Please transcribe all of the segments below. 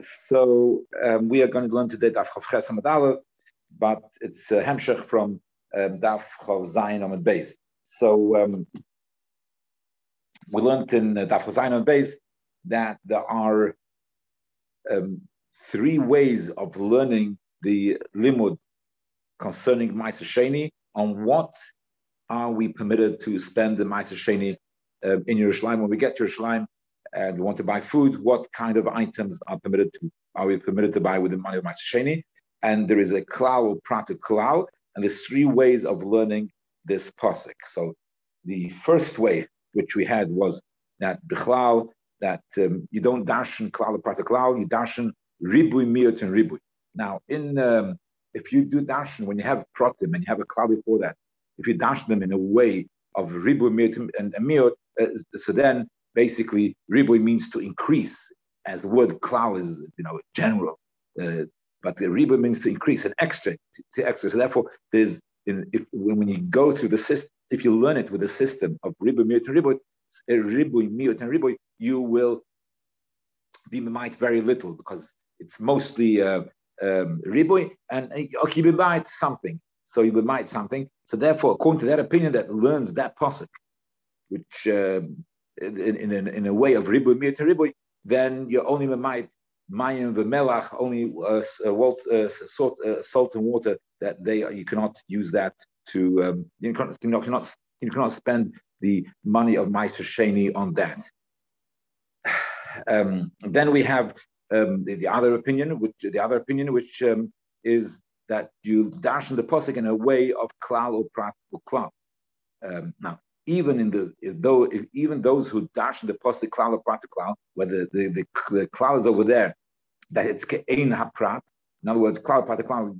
So we are going to learn today Daf Chor Zayin, but it's Hemshech from Daf Chor Zayin on the base. So we learned in Daf Chor Zayin on the base that there are three ways of learning the limud concerning Ma'aser Sheni. On what are we permitted to spend the Ma'aser Sheni in Yerushalayim? When we get to Yerushalayim and we want to buy food, what kind of items are we permitted to buy with the money of Ma'aser Sheni? And there is a klal or prat klal, and there's three ways of learning this pasuk. So the first way which we had was that the klal, that you don't darshan klal or prat klal, you darshan ribui miut and ribui. Now, if you do darshan when you have pratim and you have a klal before that, if you darshan them in a way of ribui miut and miut, so then basically, ribui means to increase, as the word klal is, general. But the ribui means to increase, an extra, to extra. So therefore, when you go through the system, if you learn it with the system of ribui miut and ribui, you will be might very little, because it's mostly ribui, and you be might something. So you be might something. So therefore, according to that opinion, that learns that pasuk, which in a way of ribui miut and ribui, then you only might mayim v'melach, only salt and water, that you cannot use that to you cannot spend the money of Ma'aser Sheni on that. Then we have the other opinion, which is that you darshan the pasuk in a way of klal or prat or klal. Now, even those who darshan the pasuk klal or prat or klal, whether the klal is over there, that it's ke'ein haprat. In other words, klal or prat or klal,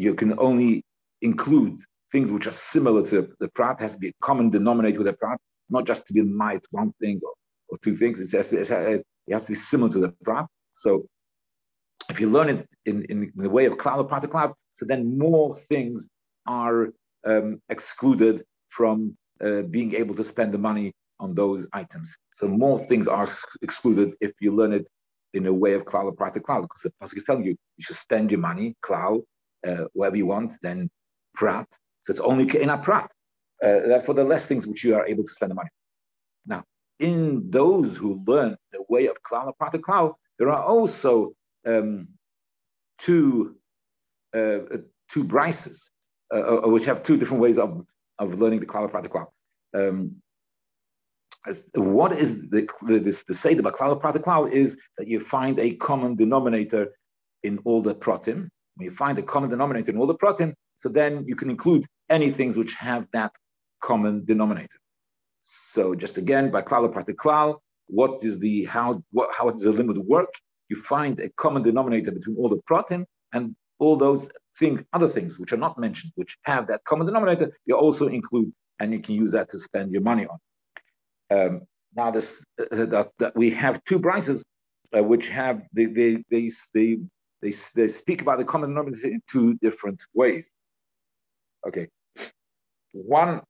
you can only include things which are similar to the prat. Has to be a common denominator with a prat, not just to be might one thing or two things. It has to be similar to the prat. So if you learn it in the way of klal or prat or klal, so then more things are excluded from being able to spend the money on those items. So more things are excluded if you learn it in a way of klal or prat or klal, because the pasuk is telling you you should spend your money klal wherever you want, then prat. So it's only ke'ena prat. Therefore, the less things which you are able to spend the money. Now, in those who learn the way of klal or prat or klal, there are also two brises, which have two different ways of learning the klal or prat or klal. What is the seder by klal or prat or klal is that you find a common denominator in all the pratim. When you find a common denominator in all the pratim, so then you can include any things which have that common denominator. So just again, by klal or prat or klal, how does the limud work? You find a common denominator between all the pratim, and all those things, other things which are not mentioned, which have that common denominator, you also include, and you can use that to spend your money on. Now, that we have two brises which have they speak about the common denominator in two different ways. Okay, one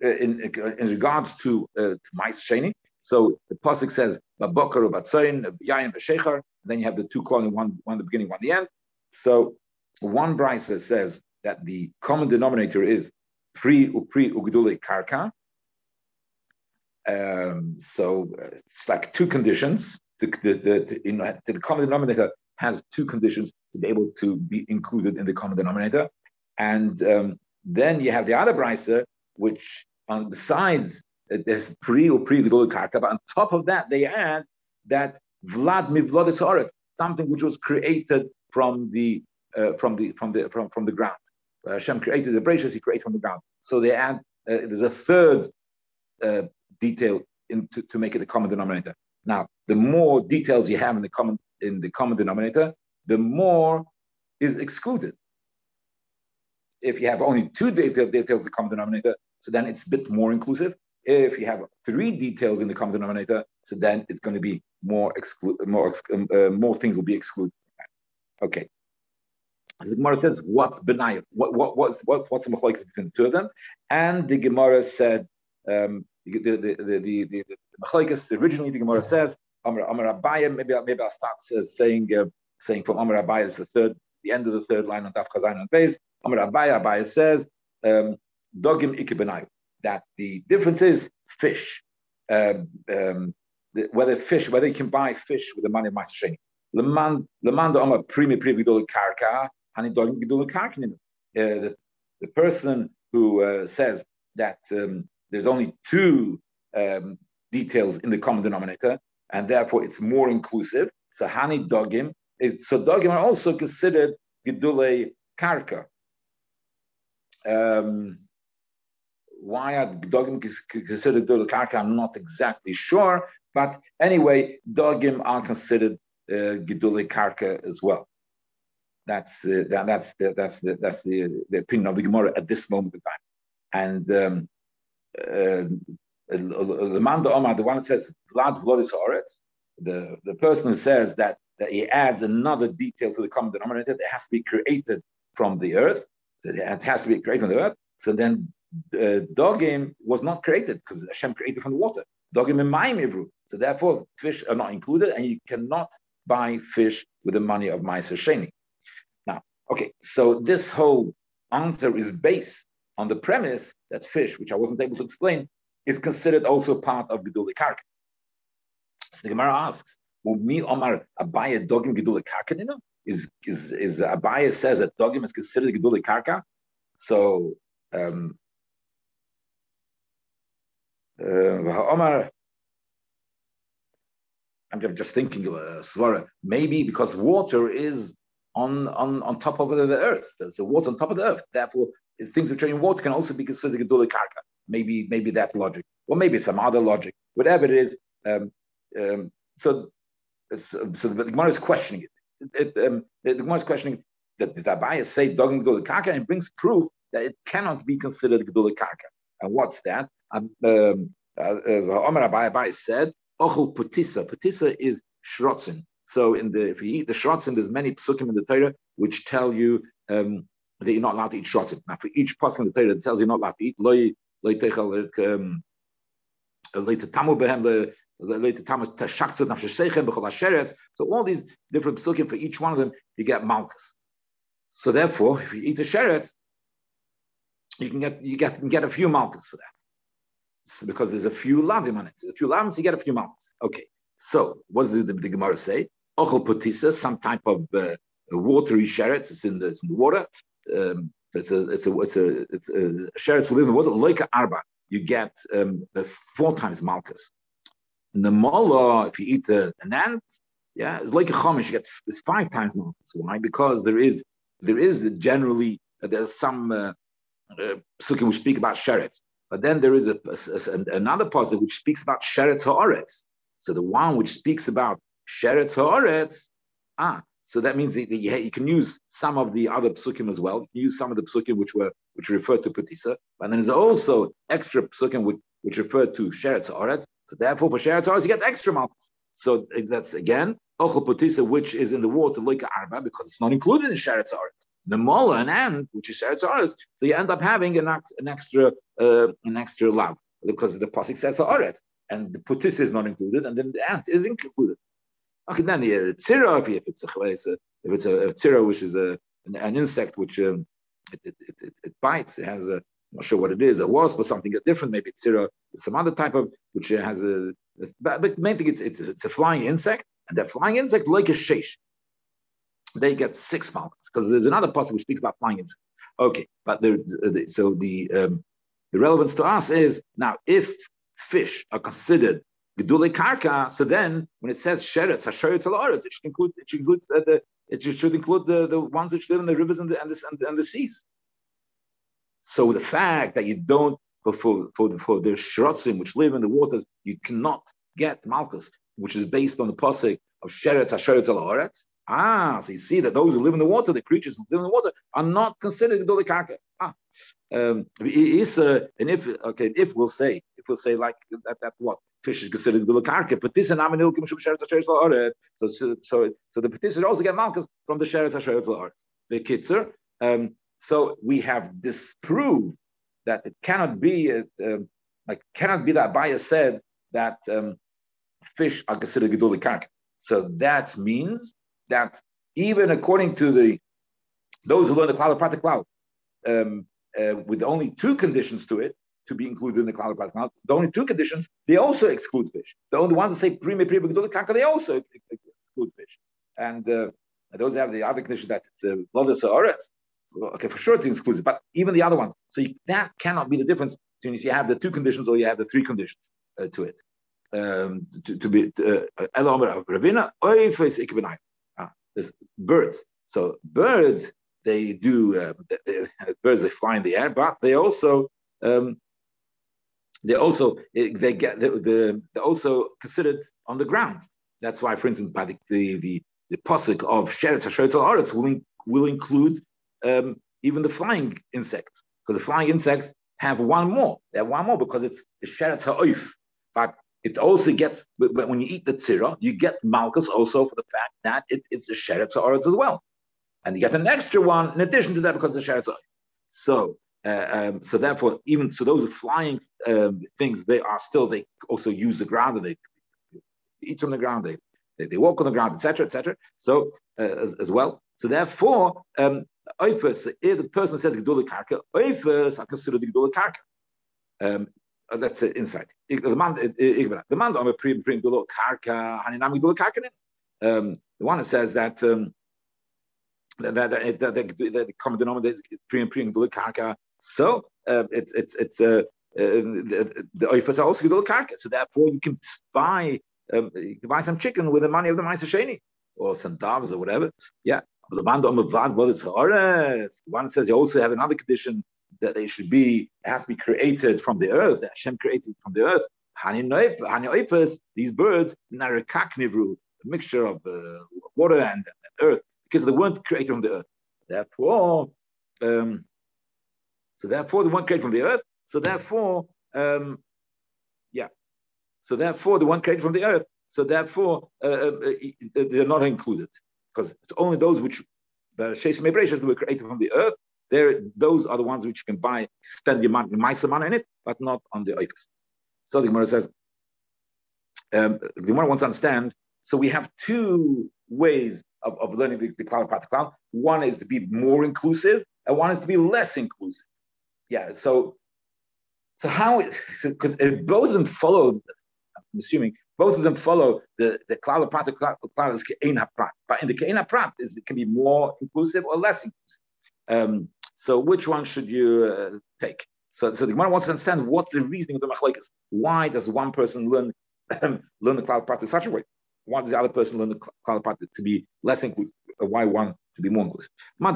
in regards to Ma'aser Sheni. So the pasuk says "Babokar ubatzayin b'yayin b'shechar." Then you have the two columns, one at the beginning, one at the end. So one brisa says that the common denominator is pri upri ugdule karka. So it's like two conditions. The common denominator has two conditions to be able to be included in the common denominator. And then you have the other brisa, which besides there's pri ugdule karka, but on top of that they add that vlad mivlodis oret, something which was created from the ground. Hashem created the branches; He created from the ground. So they add. There's a third detail to make it a common denominator. Now, the more details you have in the common denominator, the more is excluded. If you have only two details in the common denominator, so then it's a bit more inclusive. If you have three details in the common denominator, so then it's going to be more things will be excluded. Okay. The Gemara says, what's benayim? What's the machlokes between the two of them? And the Gemara said, originally the Gemara says Amar Abayim. Maybe I'll start saying from Amar Abayim is the end of the third line on Daf Chor Zayin on base. Amar Abayim says dogim ikibenai, that the difference is fish. Whether you can buy fish with the money of Ma'aser Sheni. The person who says that there's only two details in the common denominator, and therefore it's more inclusive. So hani dogim is, so dogim are also considered gedulei karka. Why are dogim considered gedulei karka? I'm not exactly sure, but anyway, dogim are considered gedulei karka as well. That's the opinion of the Gemara at this moment in time. And the one that says vlad vlodis haaretz, the person who says that he adds another detail to the common denominator, it has to be created from the earth. So it has to be created from the earth. So then dogim was not created because Hashem created from the water. Dogim and mayim ivru. So therefore, fish are not included, and you cannot buy fish with the money of Ma'aser Sheni. Now, okay, so this whole answer is based on the premise that fish, which I wasn't able to explain, is considered also part of gedulei karka. So the Gemara asks, "Umi Omar Abaye dogim gedulei karka?" You know, is Abaye says that dogim is considered gedulei karka? So Omar, I'm just thinking of a svara. Maybe because water is on top of the earth. So water on top of the earth. Therefore, things which are in water can also be considered gedulei karka. Maybe that logic, or maybe some other logic. Whatever it is, so the Gemara is questioning it. The Gemara is questioning that the Abayah say dogim gedulei karka, and it brings proof that it cannot be considered gedulei karka. And what's that? Omer Abayah said, "Ochel putisa." Putisa is shrotzin. So if you eat the shrotzin, there's many psukim in the Torah which tell you that you're not allowed to eat shrotzin. Now, for each pasuk in the Torah that tells you you're not allowed to eat, loy techel leitetamu behem, leitetamu tashaktsu nafshesechem b'chol asheretz. So all these different psukim, for each one of them, you get malchus. So therefore, if you eat the sheretz, you can get a few malchus for that. Because there's a few lavim on it. There's a few lavim, so you get a few mouths. Okay, so what does the Gemara say? Ochel potisa, some type of watery sheretz. It's in the water. It's a sheretz within the water. Loika arba, you get 4 times malchus. Namala, if you eat an ant, it's loika chomish, you get 5 times malchus. Why? Because there is generally there's some psukim which speak about sheretz. But then there is another pasuk which speaks about sheretz haaretz. So the one which speaks about sheretz haaretz, so that means that you can use some of the other psukim as well. You use some of the psukim which refer to petisa, and then there's also extra psukim which refer to sheretz haaretz. So therefore, for sheretz haaretz, you get extra malchus. So that's again ochel petisa, which is in the water like arba, because it's not included in sheretz haaretz. The mola and ant, which is sheretz haaretz, so you end up having an extra lav, because the pasuk says haaretz, and the putis is not included, and then the ant is included. Okay, then the tzira, if it's a tzira, which is an insect which it bites, it has a, I'm not sure what it is, a wasp or something different, maybe tzira, some other type of, which has a, but mainly it's a flying insect, and that flying insect like a sheish. They get 6 malchus because there's another pasuk which speaks about flying insects. Okay, but the relevance to us is now if fish are considered gedulei karka, so then when it says sheretz hasheretz haaretz, it should include the ones which live in the rivers and the seas. So the fact that you don't for the shrotzim which live in the waters, you cannot get malchus, which is based on the pasuk of sheretz hasheretz haaretz. So you see that those who live in the water, the creatures who live in the water, are not considered gedulei karka. If we'll say like that what fish is considered gedulei karka, petisa naminil kim shub sheretz hasheretz la'aretz. So the petisa also get malchus from the sheretz hasheretz la'aretz. The kitzer. So we have disproved that it cannot be that Abayah said that fish are considered geduli karka. So that means that even according to those who learn the klal pratik klal, with only two conditions to it, to be included in the klal pratik klal, the only two conditions, they also exclude fish. The only ones who say prime prima geduli karka, they also exclude fish. And those have the other condition that it's lodas haaretz. Okay, for sure it's exclusive, but even the other ones. So that cannot be the difference between if you have the two conditions or you have the three conditions to it. There's birds. So birds, they do birds, they fly in the air, but they're also considered on the ground. That's why, for instance, by the pasuk of sheretz hashoretz al haaretz will include even the flying insects, because the flying insects have one more. They have one more because it's the sheretz ha'oif. But it also gets, when you eat the tzira, you get malchus also for the fact that it's the sheretz ha'oretz as well, and you get an extra one in addition to that because it's the sheretz ha'oif. So therefore, even so, those flying things, they also use the ground, and they eat from the ground, they walk on the ground, etc., etc. So as well. So therefore. Oifers, if the person says gedula karka, oifers are considered gedula karka. That's an insight. The man on a pre-bring gedula karka, haninam gedula karka. The one that says that the common denominator is pre-bring gedula karka. So the oifers are also gedula karka. So therefore, you can buy some chicken with the money of the Ma'aser Sheni or some doves or whatever. Yeah. The one says you also have another condition that it has to be created from the earth, that Hashem created from the earth. These birds, a mixture of water and earth, because they weren't created from the earth. Therefore they weren't created from the earth. So therefore they weren't created from the earth. So therefore they're not included. Because it's only those which the sheis mebrachas that were created from the earth. Those are the ones which you can buy, spend your money, ma'aser mana in it, but not on the oifers. So the Gemara says, the Gemara wants to understand. So we have two ways of learning the klal pratik klal. One is to be more inclusive, and one is to be less inclusive. Yeah. So how? Because both of them follow. I'm assuming. Both of them follow the klal pratik klal is ke'ein haprat. But in the ke'ein haprat, it can be more inclusive or less inclusive. So which one should you take? So the Gemara wants to understand what's the reasoning of the machlokes. Why does one person learn the klal pratik such a way? Why does the other person learn the klal pratik to be less inclusive? Why one to be more inclusive? So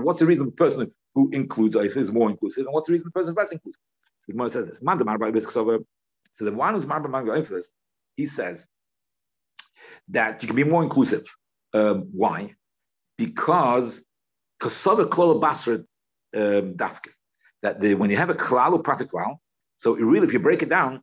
what's the reason the person who includes oifers is more inclusive, and what's the reason the person is less inclusive? The Gemara says this. So the one who's marba marba, he says that you can be more inclusive. Why? Because kasava klal basra dafke. That when you have a klal or pratik klal, so really if you break it down,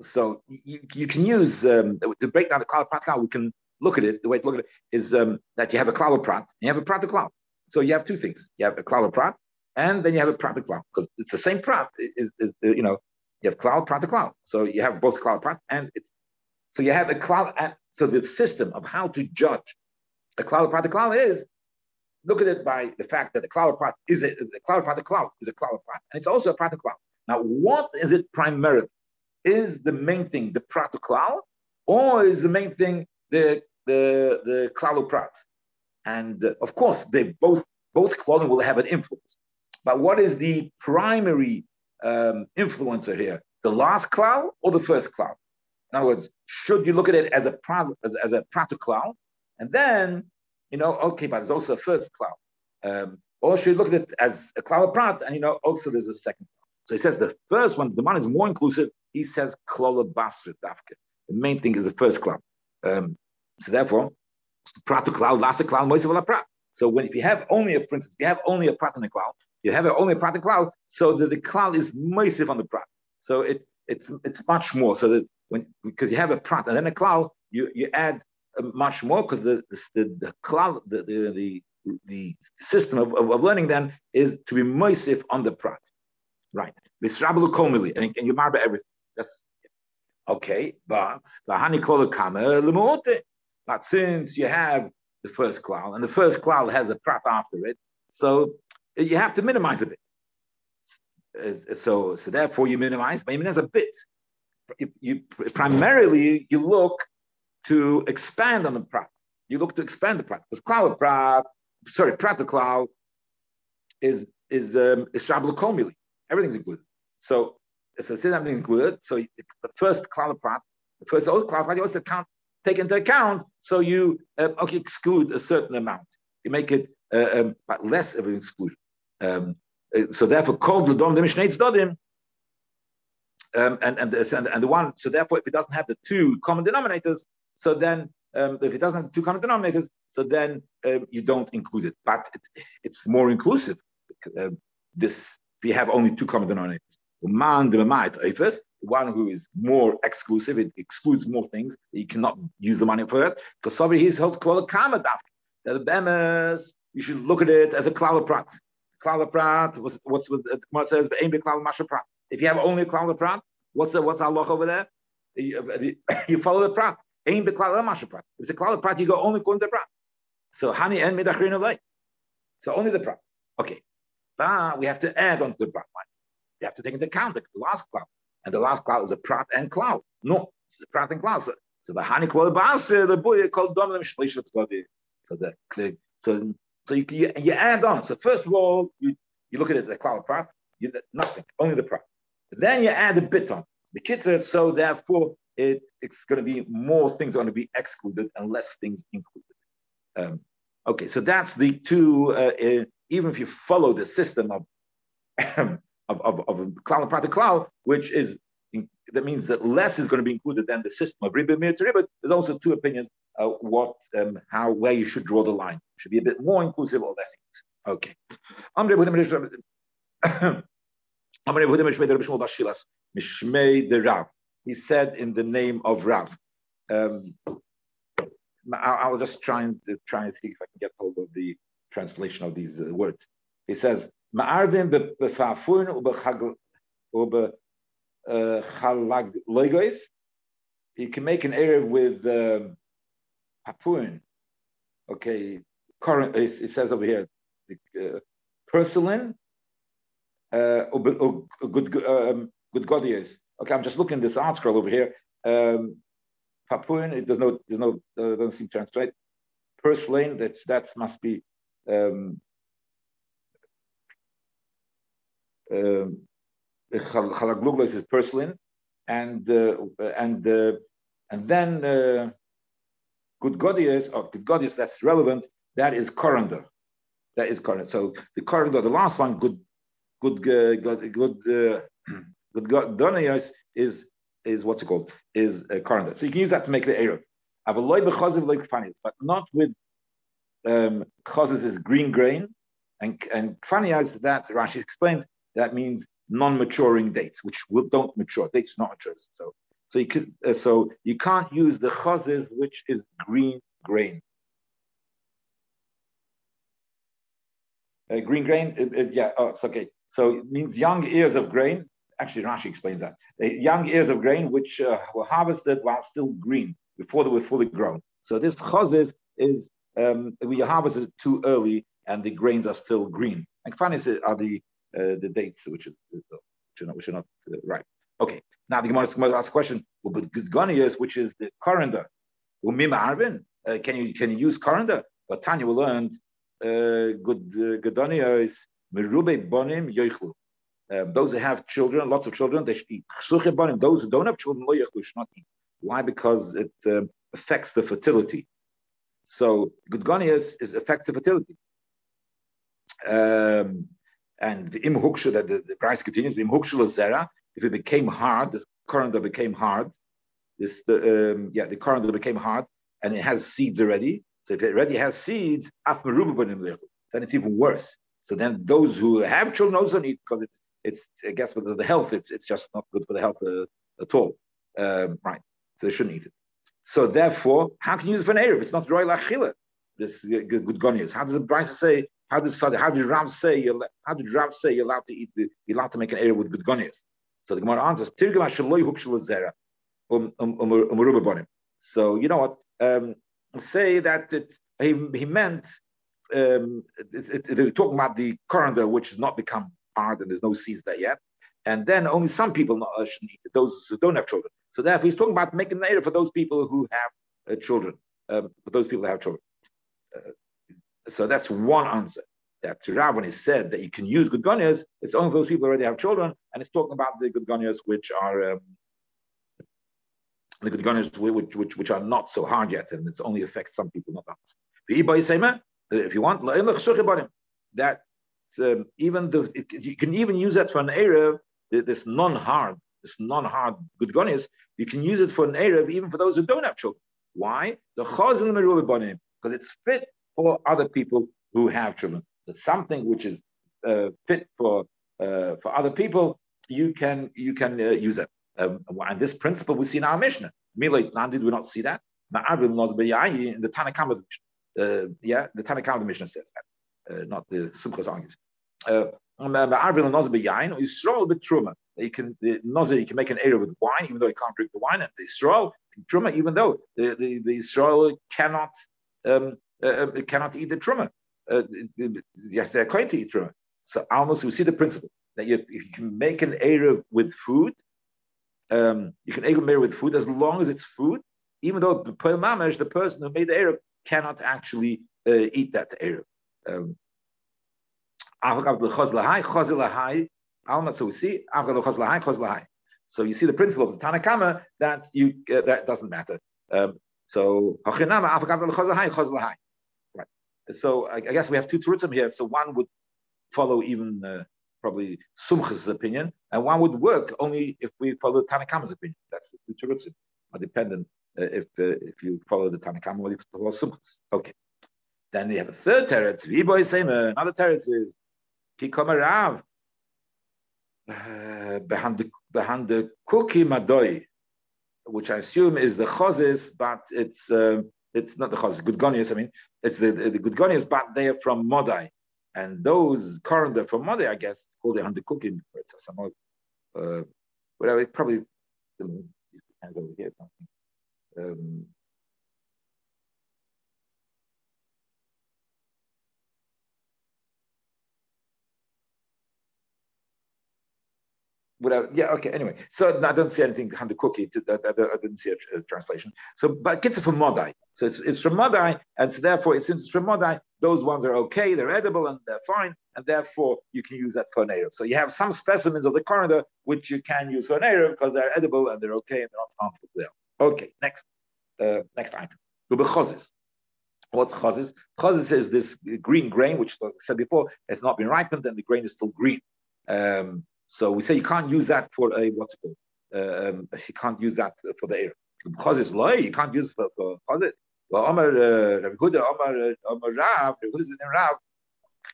so you can use to break down the klal pratik klal. We can look at it. The way to look at it is that you have a klal or prat, and you have a pratik klal. So you have two things. You have a klal or prat. And then you have a pratik klal, because it's the same prat. You have klal, pratik klal. So you have both klal, prat, and so you have a klal. So the system of how to judge a klal, pratik klal is look at it by the fact that the klal prat is the klal pratik klal is a klal prat, and it's also a pratik klal. Now, what is it primarily? Is the main thing the pratik klal, or is the main thing the klal prat? And of course, they both klal will have an influence. But what is the primary influencer here? The last klal or the first klal? In other words, should you look at it as a pratik klal, and then but there's also a first klal, or should you look at it as a klal prat, and also there's a second klal? So he says the first one, the man is more inclusive. He says klal basra dafke. The main thing is the first klal. So therefore, pratik klal, last klal, moisav la prat. So if you have only a, for instance, if you have only a prat and a klal. You have only a pratik klal, so that the klal is massive on the prat. So it's much more. So that because you have a prat and then a klal, you add much more, because the klal, the system of learning then is to be massive on the prat. Right. And you marble everything. That's okay, but since you have the first klal, and the first klal has a prat after it, so you have to minimize a bit. So therefore you minimize, but you minimize a bit. You primarily you look to expand on the prat. You look to expand the prat. Because klal prat, sorry, prat the klal is shabla komili. Everything's included. So since everything's included, so the first klal prat, the first old klal prat, you also take into account. So you exclude a certain amount. You make it but less of an exclusion. So therefore, called the dom demishnei tzdodim. And the one. So therefore, if it doesn't have the two common denominators, so then if it doesn't have two common denominators, so then you don't include it. But it's more inclusive. This if you have only two common denominators. The one who is more exclusive, it excludes more things. You cannot use the money for it. Because somebody here holds klal kama dafka. The bemes, you should look at it as a klal prat. Klal prat. What's what the Gemara says? Ein be klal masha prat. If you have only a klal prat, what's halacha over there? You follow the prat. Ein be klal masha prat. If it's a klal prat, you go only according to the prat. So hani en midachrin alei. So only the prat. Okay, but we have to add on to the prat. You have to take into account the last cloud. And the last cloud is a prat and cloud. No, it's a prat and cloud. So the honey cloud the boy called dominant shlishat. So you add on. So first of all, you look at it as a cloud prat, nothing, only the prat. Then you add a bit on. The kids are so therefore it's gonna be more things are gonna be excluded and less things included. Okay, so that's the two even if you follow the system of klal and prat to klal, which is that means that less is going to be included than the system of ribah mitzvah ribah. There's also two opinions where you should draw the line. It should be a bit more inclusive or less inclusive. Okay. He said in the name of Rav. I'll just try and see if I can get hold of the translation of these words. He says. Ma'arvim befafun ubechalag legois. You can make an erev with papun. Okay, current. It says over here, porcelain. Good godias. Okay, I'm just looking at this art scroll over here. Papun. It doesn't seem to translate. Porcelain. That must be. Chalagluglos is porcelain, and then good godias or good godias that's relevant. That is coriander. So the coriander, the last one, good godias is what's it called? Is coriander. So you can use that to make the eruv. But not with chazes is green grain, and kfanias that Rashi explained. That means non-maturing dates, which don't mature. Dates not mature. So you can't use the chazes, which is green grain. Green grain, it's okay. So it means young ears of grain. Actually, Rashi explains that young ears of grain, which were harvested while still green, before they were fully grown. So this chazes is we harvested it too early, and the grains are still green. And kfanis are the dates, which are not right. Okay, now the Gemara is going to ask a question. But Gonias, which is the coriander, can you use coriander? But Tanya will learn Gonias merube bonim yoichlu. Those who have children, lots of children, they should eat. Those who don't have children, lo yoichlu, should not eat. Why? Because it affects the fertility. So Gonias affects the fertility. And the imhuksha that the price continues. The imhuksha lazera, if it became hard, this coriander became hard. The coriander became hard, and it has seeds already. So if it already has seeds, then it's even worse. So then those who have children also need because it's I guess for the health, it's just not good for the health at all, right? So they shouldn't eat it. So therefore, how can you use it for an eruv? It's not roy lachila. This good gonius. How does the price say? How did Rav say you're allowed to eat? You're allowed to make an area with good gonias? So the Gemara answers, so you know what? Say that he meant they're talking about the coriander, which has not become hard and there's no seeds there yet. And then only some people should eat it, those who don't have children. So therefore, he's talking about making an area for those people who have children. So that's one answer. That Rav, when he said that you can use good gonias, it's only those people who already have children, and it's talking about the good gonias which are the good gonias which are not so hard yet, and it's only affects some people, not others. If you want, that even you can even use that for an area. This non-hard good gonias, you can use it for an area even for those who don't have children. Why? Because it's fit for other people who have children. So something which is fit for other people, you can use it. And this principle we see in our Mishnah. Did we not see that? In the Tanakamad Mishnah. The Tanakamad Mishnah says that, not the Simchas argues. You can make an area with wine, even though you can't drink the wine, and the Yisrael truma, even though the Yisrael cannot eat the truma. Yes, they're going to eat truma. So almost we see the principle that you can make an area with food. You can make an area with food as long as it's food, even though the person who made the area cannot actually eat that area. So we see, so you see the principle of the Tanakama that that doesn't matter. Right. So I guess we have two terutzim here. So one would follow even probably Sumchas' opinion, and one would work only if we follow Tanakama's opinion. That's the terutzim are dependent if you follow the Tanakama or if you follow Sumchas. Okay. Then we have a third teretz. Another teretz is Kikomarav. Behind the cookie Modai, which I assume is the chazes, but it's not the chazes. Gudgonius, I mean, it's the Gudgonius, but they are from Modai, and those coriander from Modai, I guess, it's called the hand cookie. It's some whatever. It probably hands over here. Anyway, so I don't see anything on the cookie. I didn't see a translation. So, but kids are from Modai. So it's from Modai, and so therefore, since it's from Modai, those ones are okay, they're edible, and they're fine, and therefore, you can use that for an Arab. So you have some specimens of the coriander, which you can use for an Arab because they're edible, and they're okay, and they're not harmful to them. Okay, next item. What's chazis? Chazis is this green grain, which like I said before, has not been ripened, and the grain is still green. So we say you can't use that for a what's it called? You can't use that for the air because it's loy. You can't use it for chazis. Well, Rav Huda is in Rav.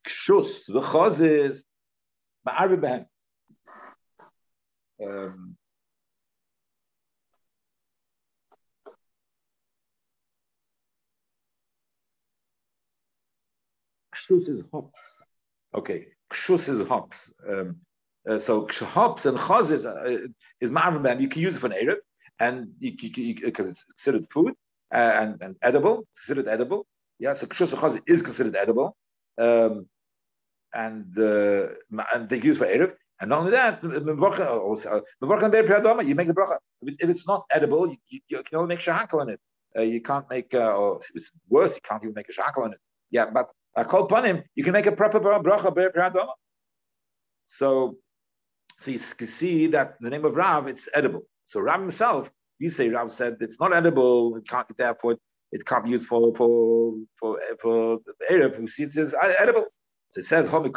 Kshus the chazis ma'arib behem. Kshus is hops. Okay, kshus is hops. So hops and chazis is ma'arvim. You can use it for an Arab, and because it's considered food and edible, considered edible. Yeah, so kshus and chazis is considered edible, and they use for Arab. And not only that, you make the bracha. If it's not edible, you can only make shahakal on it. You can't make, or if it's worse, you can't even make a shahakal on it. Yeah, but kol panim, you can make a proper bracha ber pradama. So you can see that the name of Rav, it's edible. So Rav himself, you say Rav said it's not edible. It can't be therefore it can't be used for the area who sees it's edible. So it says the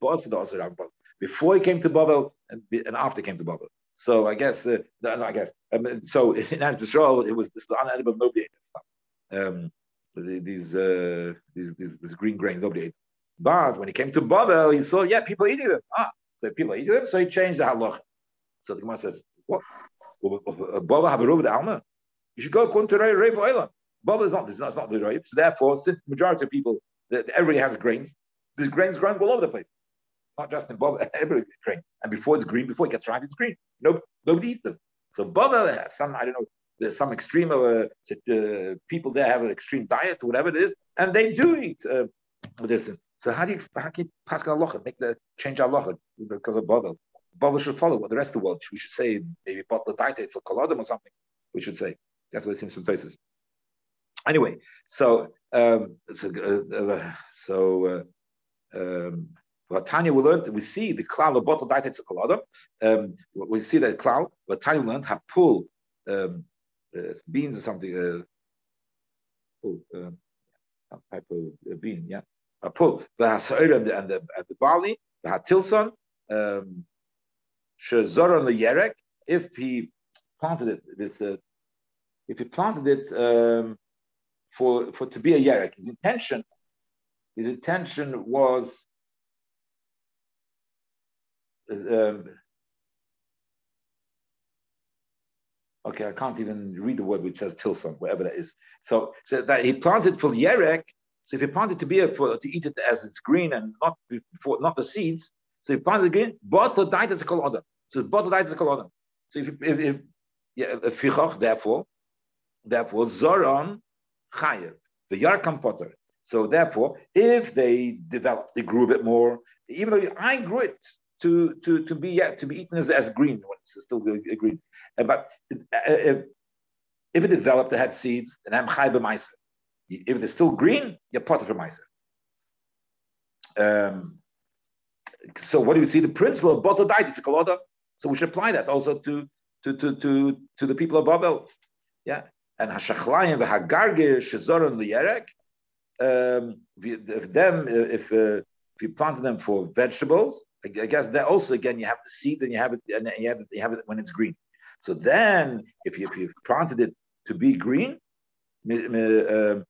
boss also Rav before he came to Babel and after he came to Babel. So I guess so in Israel it was this unedible, nobody ate that stuff. These green grains, nobody ate. But when he came to Babel, he saw, people eating them. So people eating them, so he changed the halacha. So the Gemara says, what? You should go according to Reiv Olam. Baba is not, it's not the roib. So therefore, since the majority of people, everybody has grains, there's grains growing all over the place. Not just in Baba, everybody gets grain. And before it's green, before it gets ripe, it's green. Nobody eats them. So Baba has some, I don't know, there's some extreme of people there have an extreme diet, whatever it is, and they do eat this. So how can you pass halacha, make the change halacha because of Babel? Babel should follow what the rest of the world. We should say maybe botlatitates or koladim or something. We should say that's what it seems from places. Anyway, but Tanya will learn. We see the klal of botlatitates or koladim. We see that klal. But Tanya learned hapul. Beans or something, some type of bean, yeah. A pull, the hasoira and the barley, the hatilson, shezoron leyerek. If he planted it for to be a yerek, his intention was. Okay, I can't even read the word which says tilson, whatever that is. So that he planted for the yerek. So if he planted to eat it as it's green and not the seeds. So he planted the green. Botodite is a kol adam. So botodite is a kol adam. So therefore zoron chayev the yarkam potter. So therefore, if they grew a bit more. Even though I grew it to be eaten as green when it's still green. But if it developed, it had seeds, then I'm chai b'maiser. If they're still green, you're potter for maiser. So what do we see? The principle of botodite is a koloda. So we should apply that also to the people of Babel. Yeah. And hashachlayim v'hagarge shezoron liyerek. If you planted them for vegetables, I guess that also again you have the seeds and you have it when it's green. So then, if you've planted it to be green, misasrin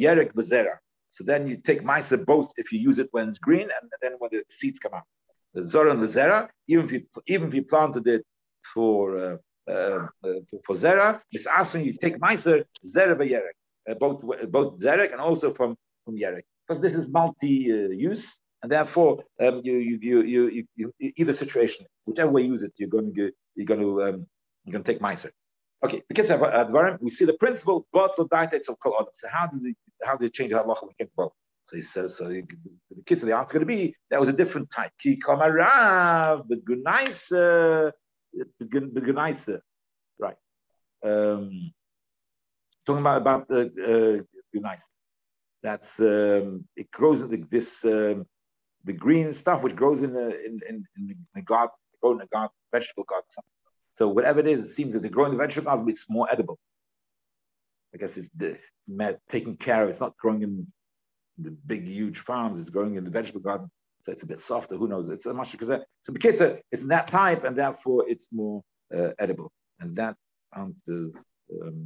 yerek bezera. So then you take ma'aser both if you use it when it's green and then when the seeds come out. The zoran lezera, even if you planted it for zera, misasrin you take ma'aser zera v'yerek, both zerek and also from yerek, because this is multi-use. And therefore, you either situation, whichever way you use it, you're going to take ma'aser. Okay, because of Advarim, we see the principle, but the dietates of kol adam. So how do you change the halacha when you came to both? So he says, so the kids of the answer is going to be that was a different type. Ki kamarav, but gunaiser, right? Talking about gunaiser. That's it grows in this. The green stuff which grows in the garden, vegetable garden. So whatever it is, it seems that they grow in the vegetable garden, it's more edible. I guess it's taken care of. It's not growing in the big, huge farms. It's growing in the vegetable garden, so it's a bit softer. Who knows? It's a mushroom. So because it's in that type, and therefore it's more edible. And that answers